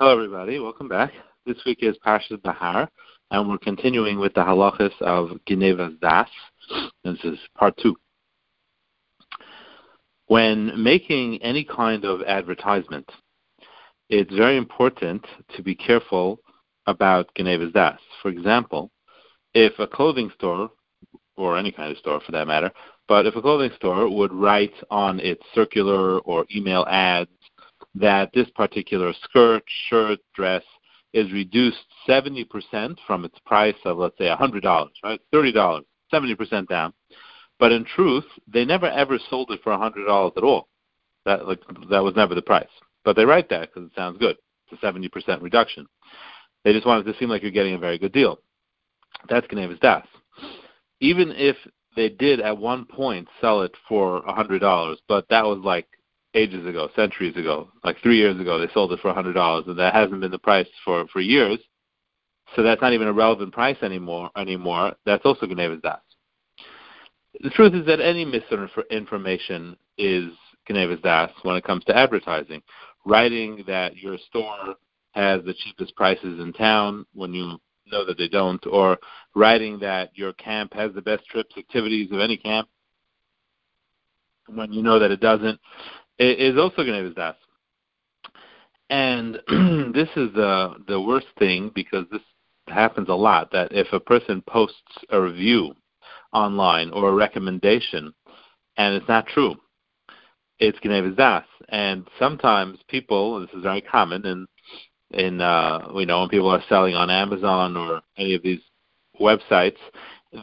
Hello, everybody. Welcome back. This week is Parshas Behar, and we're continuing with the halachas of Geneivas Daas. This is part 2. When making any kind of advertisement, it's very important to be careful about Geneivas Daas. For example, if a clothing store, or any kind of store for that matter, but if a clothing store would write on its circular or email ads that this particular skirt, shirt, dress is reduced 70% from its price of, let's say, $100, right? $30, 70% down. But in truth, they never ever sold it for $100 at all. That was never the price. But they write that because it sounds good. It's a 70% reduction. They just want it to seem like you're getting a very good deal. That's Geneivas Daas. Even if they did at one point sell it for $100, but that was like ages ago, centuries ago, like 3 years ago, they sold it for $100, and that hasn't been the price for years, so that's not even a relevant price anymore. That's also Geneivas Daas. The truth is that any misinformation is Geneivas Daas when it comes to advertising. Writing that your store has the cheapest prices in town when you know that they don't, or writing that your camp has the best trips, activities of any camp when you know that it doesn't, is also Geneivas Daas. And this is the worst thing, because this happens a lot, that if a person posts a review online or a recommendation and it's not true, it's Geneivas Daas. And sometimes people, and this is very common when people are selling on Amazon or any of these websites,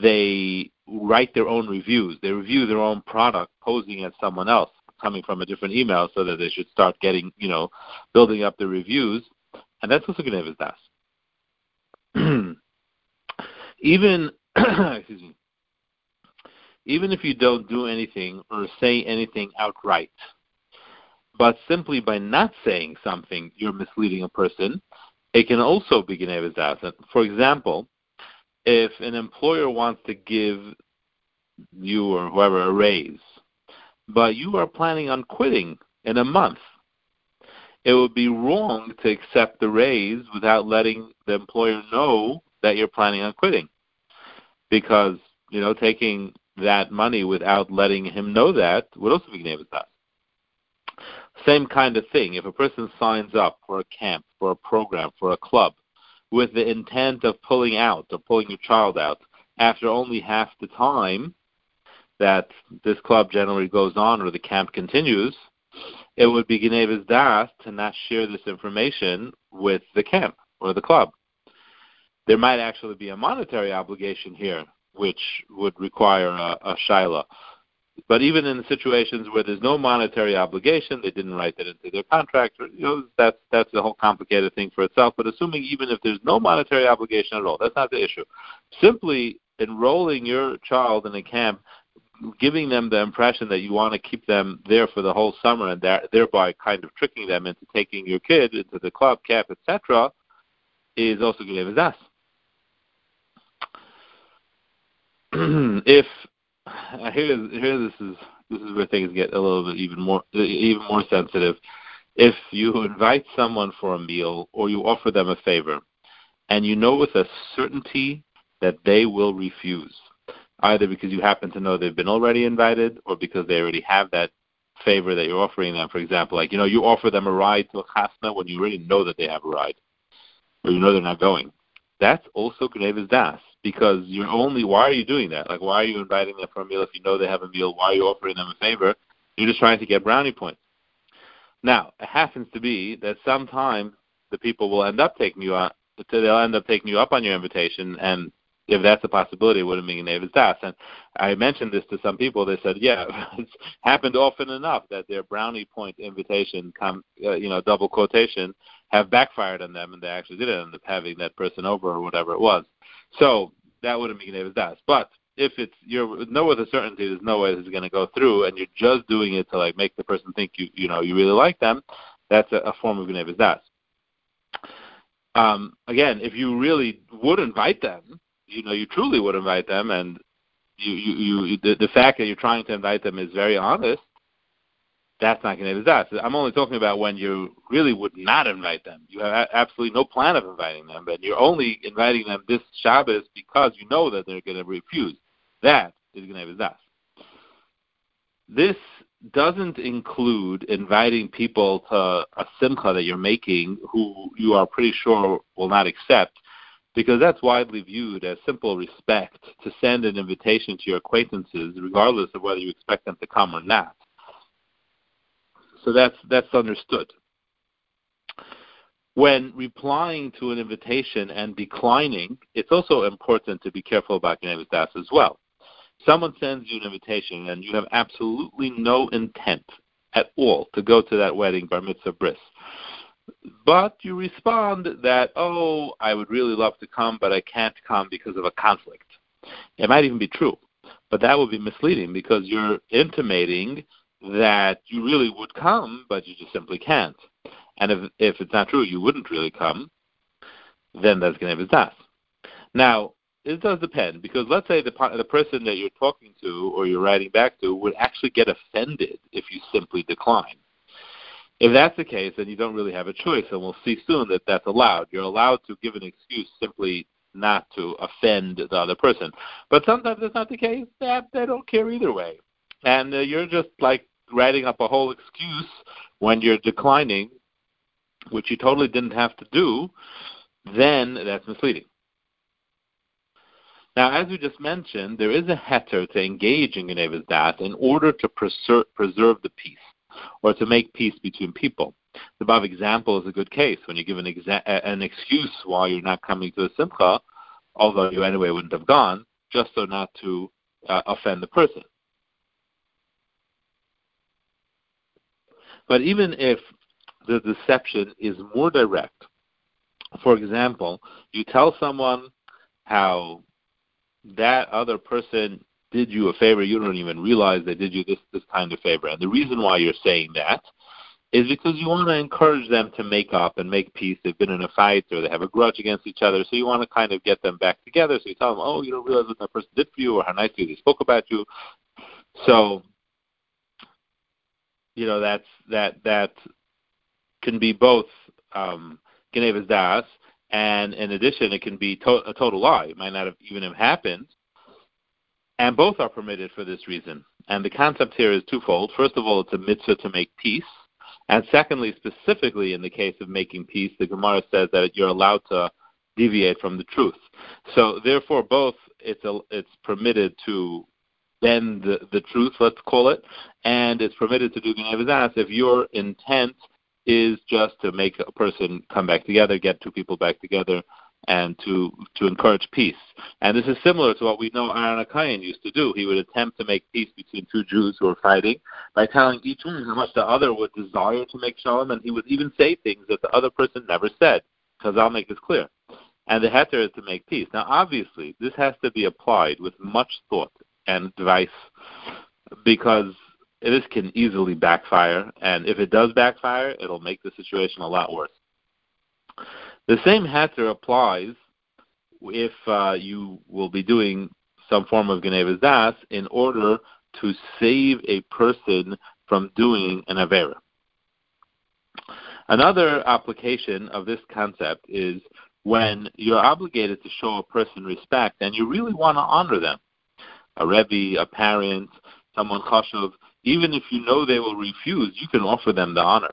they write their own reviews. They review their own product, posing as someone else, coming from a different email, so that they should start getting, building up the reviews. And that's also Geneivas Daas. Even if you don't do anything or say anything outright, but simply by not saying something, you're misleading a person, it can also be Geneivas Daas. For example, if an employer wants to give you or whoever a raise, but you are planning on quitting in a month, it would be wrong to accept the raise without letting the employer know that you're planning on quitting. Because, taking that money without letting him know that would also be Geneivas Daas. Same kind of thing. If a person signs up for a camp, for a program, for a club, with the intent of pulling out or pulling your child out after only half the time that this club generally goes on or the camp continues, it would be Geneivas Daas to not share this information with the camp or the club. There might actually be a monetary obligation here, which would require a shaila. But even in situations where there's no monetary obligation, they didn't write that into their contract, or, that's a whole complicated thing for itself. But assuming even if there's no monetary obligation at all, that's not the issue. Simply enrolling your child in a camp, giving them the impression that you want to keep them there for the whole summer, and thereby kind of tricking them into taking your kid into the club, camp, etc., is also Geneivas Daas. This is where things get a little bit even more sensitive. If you invite someone for a meal or you offer them a favor, and you know with a certainty that they will refuse, either because you happen to know they've been already invited or because they already have that favor that you're offering them. For example, you offer them a ride to a chasna when you already know that they have a ride, or you know they're not going. That's also Geneivas Daas, because why are you doing that? Why are you inviting them for a meal if you know they have a meal? Why are you offering them a favor? You're just trying to get brownie points. Now, it happens to be that sometimes the people will end up taking you up on your invitation, and if that's a possibility, it wouldn't mean Geneivas Daas. And I mentioned this to some people. They said, yeah, it's happened often enough that their brownie point invitation, double quotation, have backfired on them, and they actually did end up having that person over or whatever it was. So that wouldn't be Geneivas Daas. But if you know with a certainty there's no way this is going to go through, and you're just doing it to make the person think you really like them, that's a form of Geneivas Daas. Again, if you really would invite them, you truly would invite them, and the fact that you're trying to invite them is very honest, That's not Geneva Das. I'm only talking about when you really would not invite them. You have absolutely no plan of inviting them, but you're only inviting them this Shabbos because you know that they're going to refuse. That is Geneva Das. This doesn't include inviting people to a simcha that you're making who you are pretty sure will not accept, because that's widely viewed as simple respect to send an invitation to your acquaintances regardless of whether you expect them to come or not. So that's understood. When replying to an invitation and declining, it's also important to be careful about Geneivas Daas as well. Someone sends you an invitation and you have absolutely no intent at all to go to that wedding, bar mitzvah, bris. But you respond that, oh, I would really love to come, but I can't come because of a conflict. It might even be true, but that would be misleading because you're intimating that you really would come, but you just simply can't. And if it's not true, you wouldn't really come, then that's Geneivas Daas. Now, it does depend, because let's say the person that you're talking to or you're writing back to would actually get offended if you simply decline. If that's the case, then you don't really have a choice, and we'll see soon that that's allowed. You're allowed to give an excuse simply not to offend the other person. But sometimes that's not the case. They don't care either way. And you're just like writing up a whole excuse when you're declining, which you totally didn't have to do, then that's misleading. Now, as we just mentioned, there is a heter to engage in Geneivas Daas in order to preserve the peace or to make peace between people. The above example is a good case. When you give an excuse why you're not coming to a simcha, although you anyway wouldn't have gone, just so not to offend the person. But even if the deception is more direct, for example, you tell someone how that other person did you a favor, you don't even realize they did you this kind of favor. And the reason why you're saying that is because you want to encourage them to make up and make peace. They've been in a fight or they have a grudge against each other, so you want to kind of get them back together. So you tell them, oh, you don't realize what that person did for you or how nicely they spoke about you. So you know, that can be both Geneivas Daas, and in addition, it can be a total lie. It might not have even happened. And both are permitted for this reason. And the concept here is twofold. First of all, it's a mitzvah to make peace. And secondly, specifically in the case of making peace, the Gemara says that you're allowed to deviate from the truth. So therefore, both it's permitted to bend the truth, let's call it, and it's permitted to do Geneivas Daas if your intent is just to make a person come back together, get two people back together, and to encourage peace. And this is similar to what we know Aaron Akayan used to do. He would attempt to make peace between two Jews who were fighting by telling each one how much the other would desire to make shalom, and he would even say things that the other person never said, because I'll make this clear. And the heter is to make peace. Now, obviously, this has to be applied with much thought and advice, because this can easily backfire, and if it does backfire, it'll make the situation a lot worse. The same heter applies if you will be doing some form of Geneivas Daas in order to save a person from doing an avera. Another application of this concept is when you're obligated to show a person respect and you really want to honor them. A rebbe, a parent, someone chashuv, even if you know they will refuse, you can offer them the honor.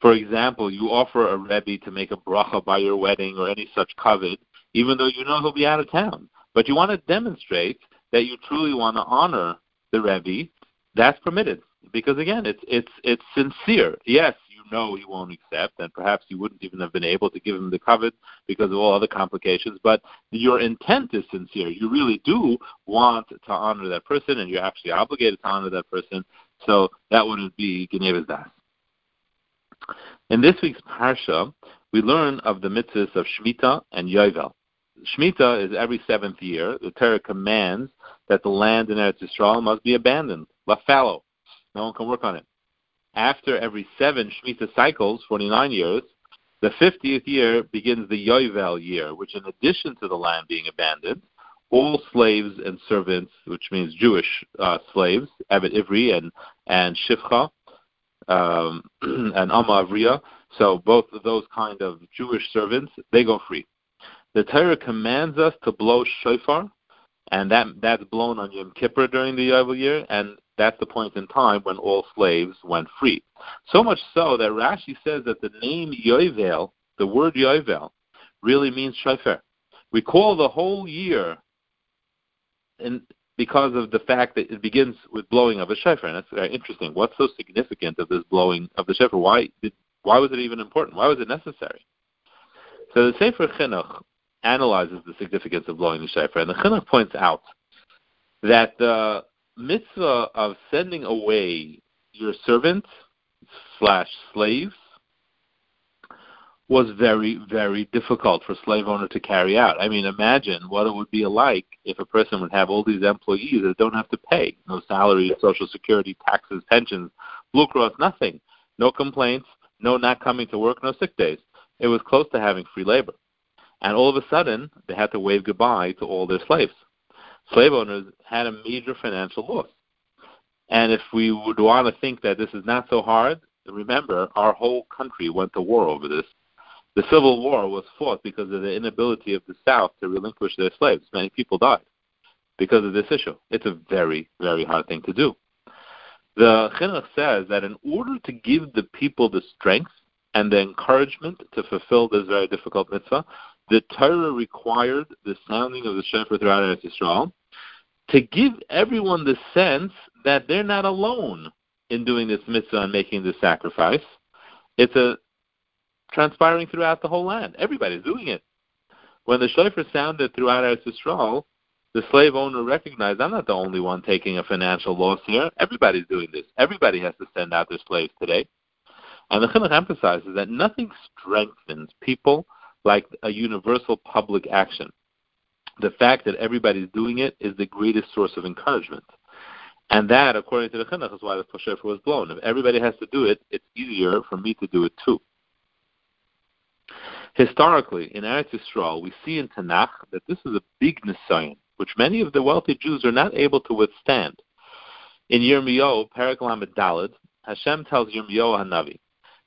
For example, you offer a rebbe to make a bracha by your wedding or any such kavod, even though you know he'll be out of town. But you want to demonstrate that you truly want to honor the rebbe. That's permitted because, again, it's sincere. Yes, you know he won't accept, and perhaps you wouldn't even have been able to give him the kavod because of all other complications. But your intent is sincere. You really do want to honor that person, and you're actually obligated to honor that person. So that wouldn't be Geneivas Daas. In this week's parsha, we learn of the mitzvahs of Shemitah and Yoivel. Shemitah is every seventh year. The Torah commands that the land in Eretz Yisrael must be abandoned, left fallow. No one can work on it. After every 7 Shemitah cycles, 49 years, the 50th year begins the Yoivel year, which in addition to the land being abandoned, all slaves and servants, which means Jewish slaves, Abbot Ivri and Shifcha, and Amma avria. So both of those kind of Jewish servants, they go free. The Torah commands us to blow shofar, and that's blown on Yom Kippur during the Yoivel year, and that's the point in time when all slaves went free. So much so that Rashi says that the name Yoivel, the word Yoivel, really means shofar. We call the whole year, and because of the fact that it begins with blowing of a shofar, and that's very interesting. What's so significant of this blowing of the shofar? Why was it even important? Why was it necessary? So the Sefer Chinuch analyzes the significance of blowing the shofar, and the Chinuch points out that the mitzvah of sending away your servants/slaves was very, very difficult for slave owner to carry out. I mean, imagine what it would be like if a person would have all these employees that don't have to pay. No salary, Social Security, taxes, pensions, Blue Cross, nothing. No complaints, no not coming to work, no sick days. It was close to having free labor. And all of a sudden, they had to wave goodbye to all their slaves. Slave owners had a major financial loss. And if we would want to think that this is not so hard, remember, our whole country went to war over this. The Civil War was fought because of the inability of the South to relinquish their slaves. Many people died because of this issue. It's a very, very hard thing to do. The Chinuch says that in order to give the people the strength and the encouragement to fulfill this very difficult mitzvah, the Torah required the sounding of the shofar throughout Eretz Yisrael to give everyone the sense that they're not alone in doing this mitzvah and making this sacrifice. It's a transpiring throughout the whole land. Everybody's doing it. When the shofar sounded throughout Eretz Yisrael, the slave owner recognized, I'm not the only one taking a financial loss here. Everybody's doing this. Everybody has to send out their slaves today. And the Chinuch emphasizes that nothing strengthens people like a universal public action. The fact that everybody's doing it is the greatest source of encouragement. And that, according to the Chinuch, is why the shofar was blown. If everybody has to do it, it's easier for me to do it too. Historically, in Eretz Yisrael, we see in Tanakh that this is a big nisayon, which many of the wealthy Jews are not able to withstand. In Yirmiyo, Perak Lamed Dalet, Hashem tells Yirmiyo Hanavi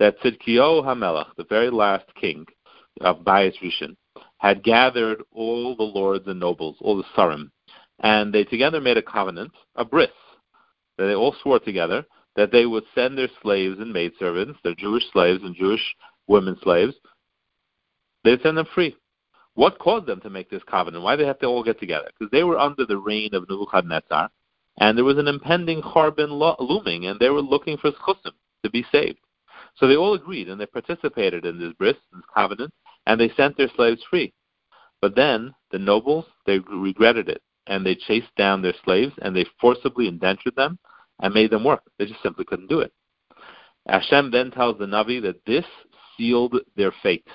that Tzidkiyahu Hamelech, the very last king of Bayit Rishon, had gathered all the lords and nobles, all the sarim, and they together made a covenant, a bris, that they all swore together that they would send their slaves and maidservants, their Jewish slaves and Jewish women slaves, they'd send them free. What caused them to make this covenant? Why did they have to all get together? Because they were under the reign of Nebuchadnezzar, and there was an impending Chorban looming, and they were looking for Zchusim to be saved. So they all agreed, and they participated in this bris, this covenant, and they sent their slaves free. But then the nobles, they regretted it, and they chased down their slaves, and they forcibly indentured them and made them work. They just simply couldn't do it. Hashem then tells the Navi that this sealed their fate.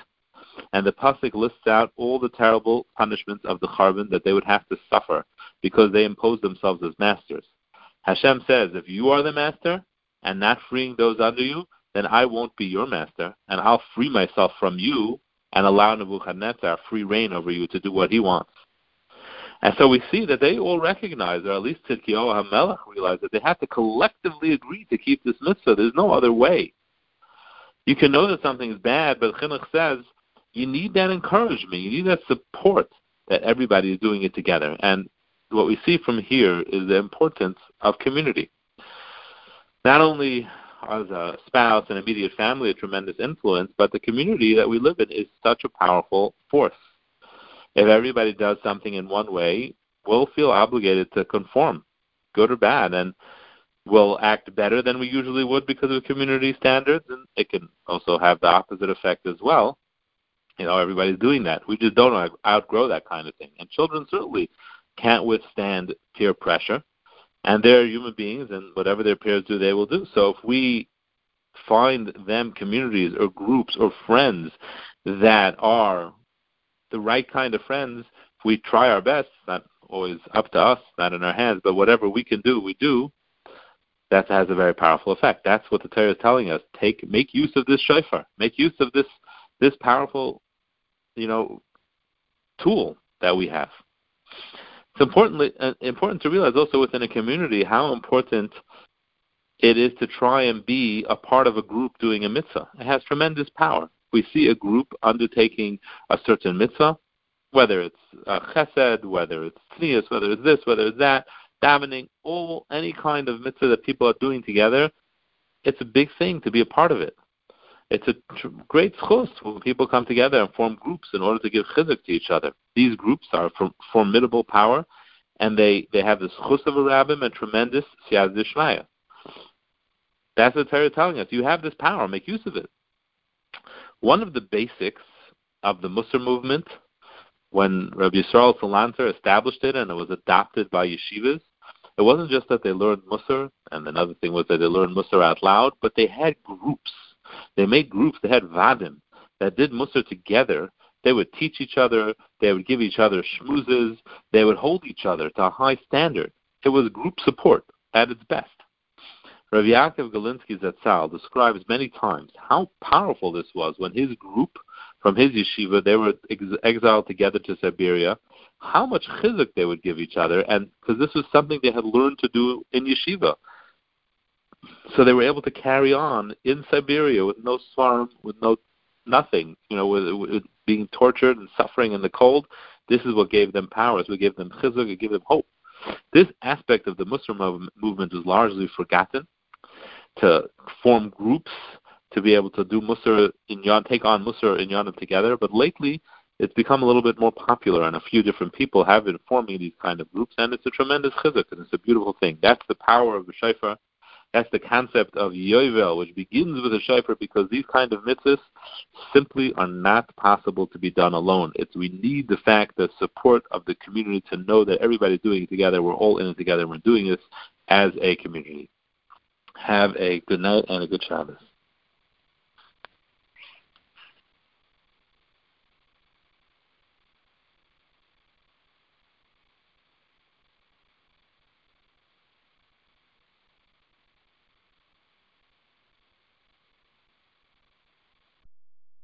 And the pasuk lists out all the terrible punishments of the Chorban that they would have to suffer because they imposed themselves as masters. Hashem says, if you are the master and not freeing those under you, then I won't be your master, and I'll free myself from you and allow Nebuchadnezzar free reign over you to do what he wants. And so we see that they all recognize, or at least Tzidkiyahu HaMelech realized, that they had to collectively agree to keep this mitzvah. There's no other way. You can know that something is bad, but Chinuch says, you need that encouragement. You need that support that everybody is doing it together. And what we see from here is the importance of community. Not only as a spouse and immediate family a tremendous influence, but the community that we live in is such a powerful force. If everybody does something in one way, we'll feel obligated to conform, good or bad, and we'll act better than we usually would because of community standards, and it can also have the opposite effect as well. You know, everybody's doing that. We just don't outgrow that kind of thing. And children certainly can't withstand peer pressure. And they're human beings, and whatever their peers do, they will do. So if we find them communities or groups or friends that are the right kind of friends, if we try our best, not always up to us, not in our hands, but whatever we can do, we do, that has a very powerful effect. That's what the Torah is telling us. Make use of this shofar. Make use of this powerful tool that we have. It's important to realize also within a community how important It is to try and be a part of a group doing a mitzvah. It has tremendous power. We see a group undertaking a certain mitzvah, whether it's chesed, whether it's tznius, whether it's this, whether it's that, davening, any kind of mitzvah that people are doing together. It's a big thing to be a part of it. It's a great schus when people come together and form groups in order to give chizuk to each other. These groups are formidable power, and they have the schus of a rabbim and tremendous siyaz d'shmaya. That's what the Torah is telling us. You have this power. Make use of it. One of the basics of the Mussar movement, when Rabbi Yisrael Salanter established it and it was adopted by yeshivas, it wasn't just that they learned Mussar, and another thing was that they learned Mussar out loud, but they had groups. They made groups that had vadim, that did Mussar together. They would teach each other. They would give each other shmuzes. They would hold each other to a high standard. It was group support at its best. Rav Yaakov Galinsky Zatzal describes many times how powerful this was when his group from his yeshiva, they were exiled together to Siberia, how much chizuk they would give each other, and because this was something they had learned to do in yeshiva. So they were able to carry on in Siberia with no swarm, with nothing, with being tortured and suffering in the cold. This is what gave them powers. We gave them chizuk, it gave them hope. This aspect of the Muslim movement was largely forgotten. To form groups, to be able to do Mussar Inyan, take on Mussar Inyan together. But lately, it's become a little bit more popular, and a few different people have been forming these kind of groups, and it's a tremendous chizuk, and it's a beautiful thing. That's the power of the Shofar. That's the concept of Yoivel, which begins with the Shofar, because these kind of mitzvahs simply are not possible to be done alone. We need the fact, the support of the community, to know that everybody's doing it together, we're all in it together, we're doing this as a community. Have a good night and a good Shabbos.